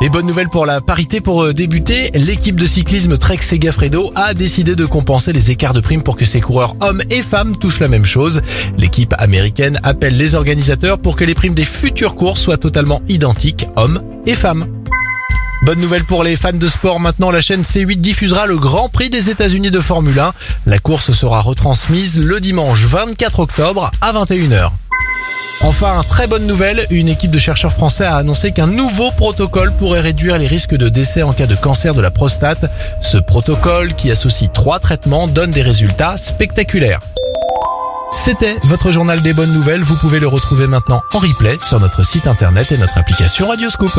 Les bonnes nouvelles pour la parité. Pour débuter, l'équipe de cyclisme Trek-Segafredo a décidé de compenser les écarts de primes pour que ses coureurs hommes et femmes touchent la même chose. L'équipe américaine appelle les organisateurs pour que les primes des futures courses soient totalement identiques, hommes et femmes. Bonne nouvelle pour les fans de sport maintenant, la chaîne C8 diffusera le Grand Prix des États-Unis de Formule 1. La course sera retransmise le dimanche 24 octobre à 21h. Enfin, très bonne nouvelle, une équipe de chercheurs français a annoncé qu'un nouveau protocole pourrait réduire les risques de décès en cas de cancer de la prostate. Ce protocole, qui associe 3 traitements, donne des résultats spectaculaires. C'était votre journal des bonnes nouvelles, vous pouvez le retrouver maintenant en replay sur notre site internet et notre application Radioscoop.